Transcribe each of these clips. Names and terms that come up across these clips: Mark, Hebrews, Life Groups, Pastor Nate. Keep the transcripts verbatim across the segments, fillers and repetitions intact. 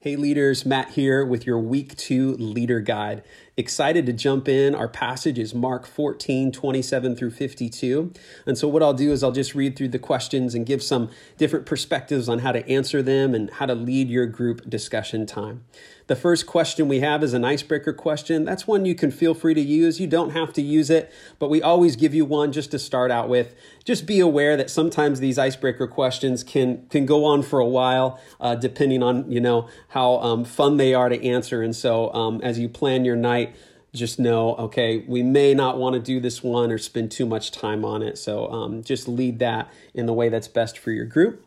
Hey leaders, Matt here with your week two leader guide. Excited to jump in. Our passage is Mark fourteen, twenty-seven through fifty-two. And so what I'll do is I'll just read through the questions and give some different perspectives on how to answer them and how to lead your group discussion time. The first question we have is an icebreaker question. That's one you can feel free to use. You don't have to use it, but we always give you one just to start out with. Just be aware that sometimes these icebreaker questions can, can go on for a while, uh, depending on, you know, how um, fun they are to answer. And so um, as you plan your night, just know, okay, we may not want to do this one or spend too much time on it. So um, just lead that in the way that's best for your group.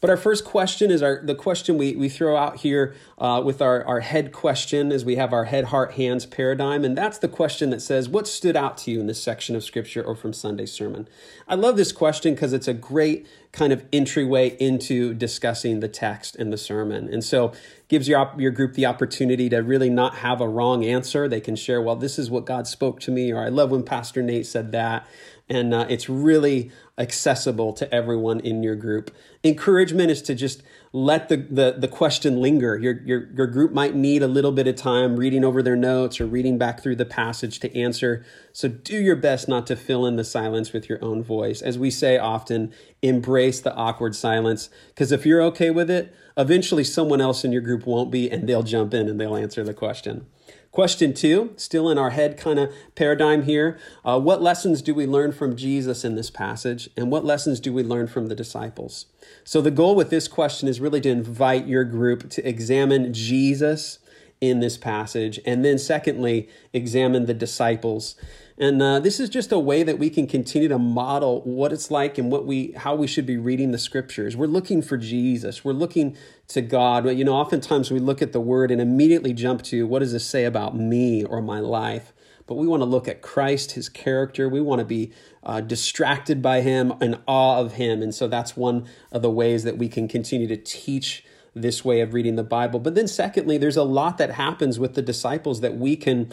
But our first question is our the question we, we throw out here uh, with our, our head question as we have our head, heart, hands paradigm. And that's the question that says, what stood out to you in this section of scripture or from Sunday's sermon? I love this question because it's a great kind of entryway into discussing the text and the sermon. And so gives your, your group the opportunity to really not have a wrong answer. They can share, well, this is what God spoke to me, or I love when Pastor Nate said that. And uh, it's really accessible to everyone in your group. Encouragement is to just let the, the, the question linger. Your, your, your group might need a little bit of time reading over their notes or reading back through the passage to answer. So do your best not to fill in the silence with your own voice. As we say often, embrace the awkward silence, because if you're okay with it, eventually someone else in your group won't be, and they'll jump in and they'll answer the question. Question two, still in our head kind of paradigm here. Uh, what lessons do we learn from Jesus in this passage? And what lessons do we learn from the disciples? So the goal with this question is really to invite your group to examine Jesus in this passage. And then secondly, examine the disciples. And uh, this is just a way that we can continue to model what it's like and what we, how we should be reading the scriptures. We're looking for Jesus. We're looking to God. You know, oftentimes we look at the word and immediately jump to, what does this say about me or my life? But we want to look at Christ, his character. We want to be uh, distracted by him, in awe of him. And so that's one of the ways that we can continue to teach this way of reading the Bible. But then secondly, there's a lot that happens with the disciples that we can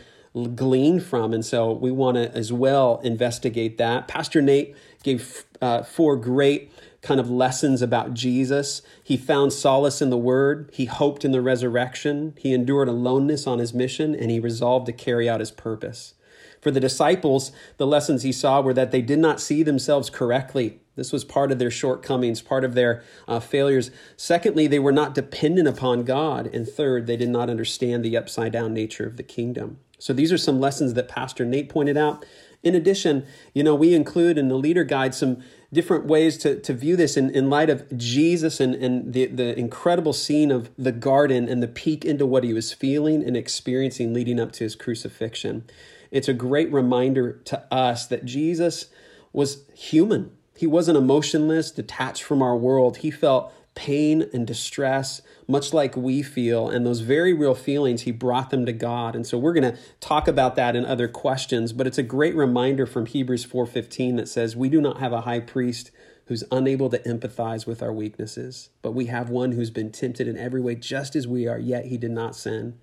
glean from. And so we want to as well investigate that. Pastor Nate gave uh, four great kind of lessons about Jesus. He found solace in the word. He hoped in the resurrection. He endured aloneness on his mission, and he resolved to carry out his purpose. For the disciples, the lessons he saw were that they did not see themselves correctly. This was part of their shortcomings, part of their uh, failures. Secondly, they were not dependent upon God. And third, they did not understand the upside down nature of the kingdom. So these are some lessons that Pastor Nate pointed out. In addition, you know, we include in the leader guide some different ways to, to view this in, in light of Jesus and, and the, the incredible scene of the garden and the peek into what he was feeling and experiencing leading up to his crucifixion. It's a great reminder to us that Jesus was human. He wasn't emotionless, detached from our world. He felt pain and distress, much like we feel, and those very real feelings, he brought them to God. And so we're going to talk about that in other questions, but it's a great reminder from Hebrews four fifteen that says, we do not have a high priest who's unable to empathize with our weaknesses, but we have one who's been tempted in every way, just as we are, yet he did not sin.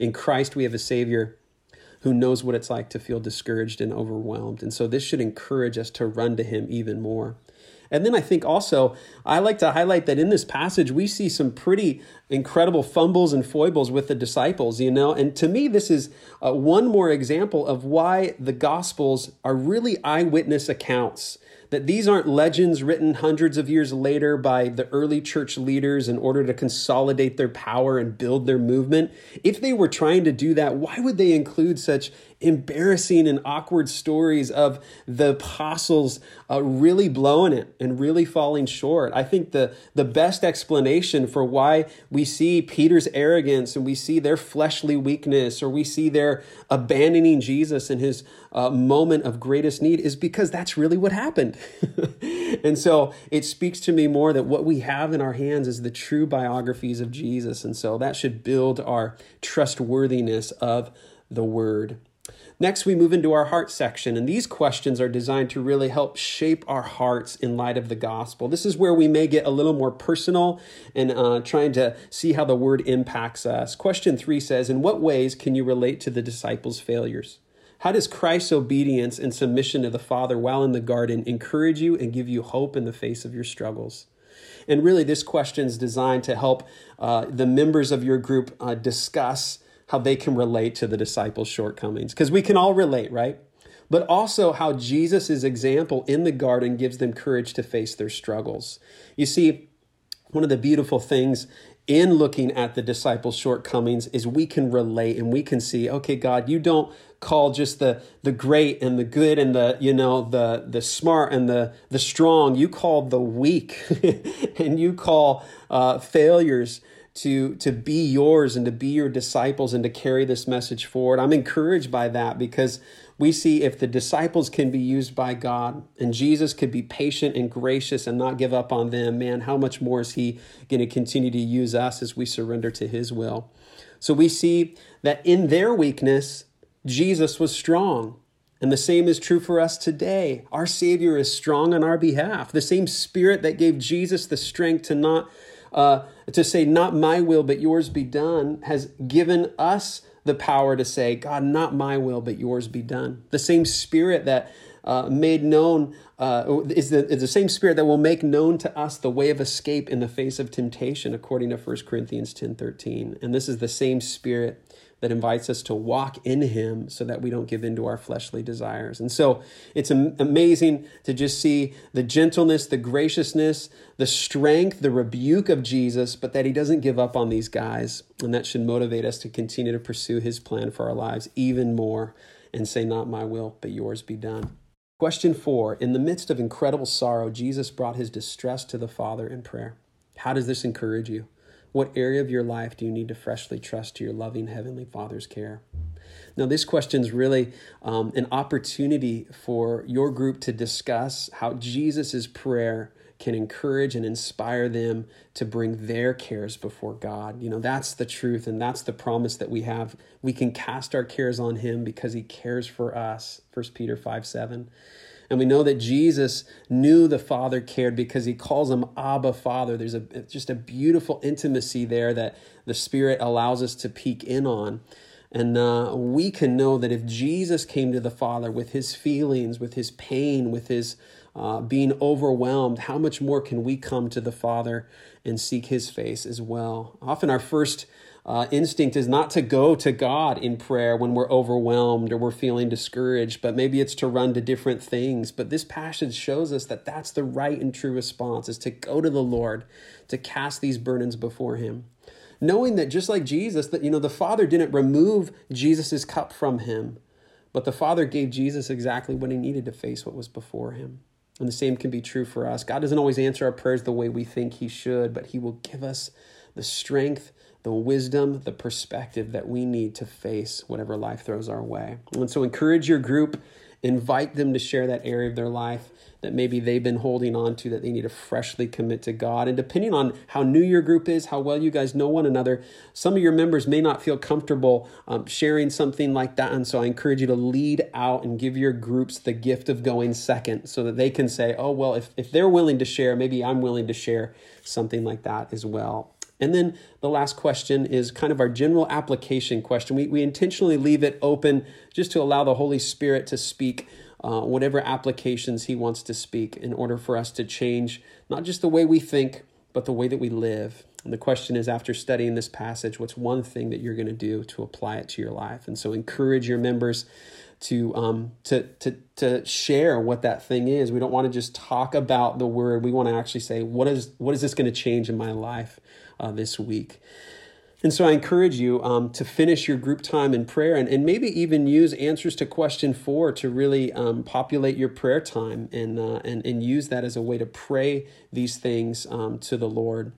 In Christ, we have a Savior who knows what it's like to feel discouraged and overwhelmed. And so this should encourage us to run to him even more. And then I think also, I like to highlight that in this passage, we see some pretty incredible fumbles and foibles with the disciples, you know, and to me, this is uh, one more example of why the Gospels are really eyewitness accounts, that these aren't legends written hundreds of years later by the early church leaders in order to consolidate their power and build their movement. If they were trying to do that, why would they include such embarrassing and awkward stories of the apostles uh, really blowing it and really falling short? I think the, the best explanation for why we see Peter's arrogance and we see their fleshly weakness, or we see their abandoning Jesus in his uh, moment of greatest need, is because that's really what happened. And so it speaks to me more that what we have in our hands is the true biographies of Jesus. And so that should build our trustworthiness of the word. Next, we move into our heart section, and these questions are designed to really help shape our hearts in light of the gospel. This is where we may get a little more personal and uh, trying to see how the word impacts us. Question three says, in what ways can you relate to the disciples' failures? How does Christ's obedience and submission to the Father while in the garden encourage you and give you hope in the face of your struggles? And really, this question is designed to help uh, the members of your group uh, discuss how they can relate to the disciples' shortcomings, because we can all relate, right? But also how Jesus' example in the garden gives them courage to face their struggles. You see, one of the beautiful things in looking at the disciples' shortcomings is we can relate and we can see, okay, God, you don't call just the the great and the good and the, you know, the the smart and the the strong. You call the weak and you call uh, failures to to be yours and to be your disciples and to carry this message forward. I'm encouraged by that, because we see if the disciples can be used by God and Jesus could be patient and gracious and not give up on them, man, how much more is he going to continue to use us as we surrender to his will? So we see that in their weakness, Jesus was strong. And the same is true for us today. Our Savior is strong on our behalf. The same Spirit that gave Jesus the strength to not Uh, to say, not my will, but yours be done, has given us the power to say, God, not my will, but yours be done. The same Spirit that uh, made known uh, is, the, is the same Spirit that will make known to us the way of escape in the face of temptation, according to First Corinthians ten thirteen. And this is the same Spirit that invites us to walk in him so that we don't give in to our fleshly desires. And so it's am- amazing to just see the gentleness, the graciousness, the strength, the rebuke of Jesus, but that he doesn't give up on these guys. And that should motivate us to continue to pursue his plan for our lives even more and say, not my will, but yours be done. Question four, in the midst of incredible sorrow, Jesus brought his distress to the Father in prayer. How does this encourage you? What area of your life do you need to freshly trust to your loving Heavenly Father's care? Now, this question is really um, an opportunity for your group to discuss how Jesus' prayer can encourage and inspire them to bring their cares before God. You know, that's the truth, and that's the promise that we have. We can cast our cares on him because he cares for us, First Peter five seven. And we know that Jesus knew the Father cared because he calls him Abba, Father. There's a just a beautiful intimacy there that the Spirit allows us to peek in on. And uh, we can know that if Jesus came to the Father with his feelings, with his pain, with his uh, being overwhelmed, how much more can we come to the Father and seek his face as well? Often our first Uh, instinct is not to go to God in prayer when we're overwhelmed or we're feeling discouraged, but maybe it's to run to different things. But this passage shows us that that's the right and true response, is to go to the Lord, to cast these burdens before him, knowing that just like Jesus, that, you know, the Father didn't remove Jesus's cup from him, but the Father gave Jesus exactly what he needed to face what was before him. And the same can be true for us. God doesn't always answer our prayers the way we think he should, but he will give us the strength, the wisdom, the perspective that we need to face whatever life throws our way. And so encourage your group, invite them to share that area of their life that maybe they've been holding on to, that they need to freshly commit to God. And depending on how new your group is, how well you guys know one another, some of your members may not feel comfortable um, sharing something like that. And so I encourage you to lead out and give your groups the gift of going second so that they can say, oh, well, if, if they're willing to share, maybe I'm willing to share something like that as well. And then the last question is kind of our general application question. We we intentionally leave it open just to allow the Holy Spirit to speak uh, whatever applications he wants to speak in order for us to change not just the way we think, but the way that we live. And the question is, after studying this passage, what's one thing that you're going to do to apply it to your life? And so encourage your members to um to to to share what that thing is. We don't want to just talk about the word. We want to actually say, what is what is this going to change in my life uh, this week? And so I encourage you um to finish your group time in prayer, and, and maybe even use answers to question four to really um populate your prayer time and uh, and and use that as a way to pray these things um to the Lord.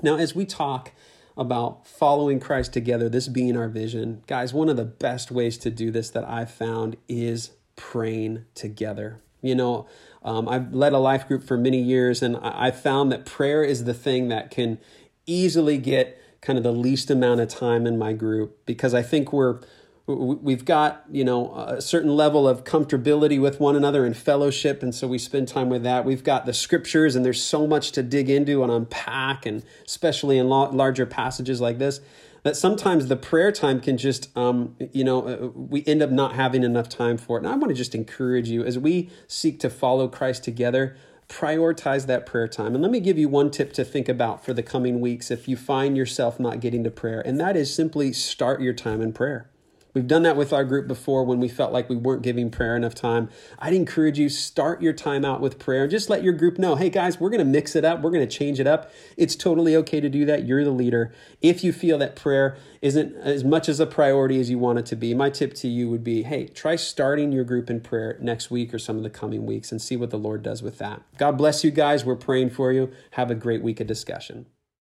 Now, as we talk about following Christ together, this being our vision, guys, one of the best ways to do this that I've found is praying together. You know, um, I've led a life group for many years, and I found that prayer is the thing that can easily get kind of the least amount of time in my group, because I think we're We've got, you know, a certain level of comfortability with one another and fellowship, and so we spend time with that. We've got the scriptures, and there's so much to dig into and unpack, and especially in larger passages like this, that sometimes the prayer time can just, um, you know, we end up not having enough time for it. And I want to just encourage you, as we seek to follow Christ together, prioritize that prayer time. And let me give you one tip to think about for the coming weeks if you find yourself not getting to prayer, and that is simply start your time in prayer. We've done that with our group before when we felt like we weren't giving prayer enough time. I'd encourage you, start your time out with prayer. Just let your group know, hey guys, we're going to mix it up. We're going to change it up. It's totally okay to do that. You're the leader. If you feel that prayer isn't as much as a priority as you want it to be, my tip to you would be, hey, try starting your group in prayer next week or some of the coming weeks and see what the Lord does with that. God bless you guys. We're praying for you. Have a great week of discussion.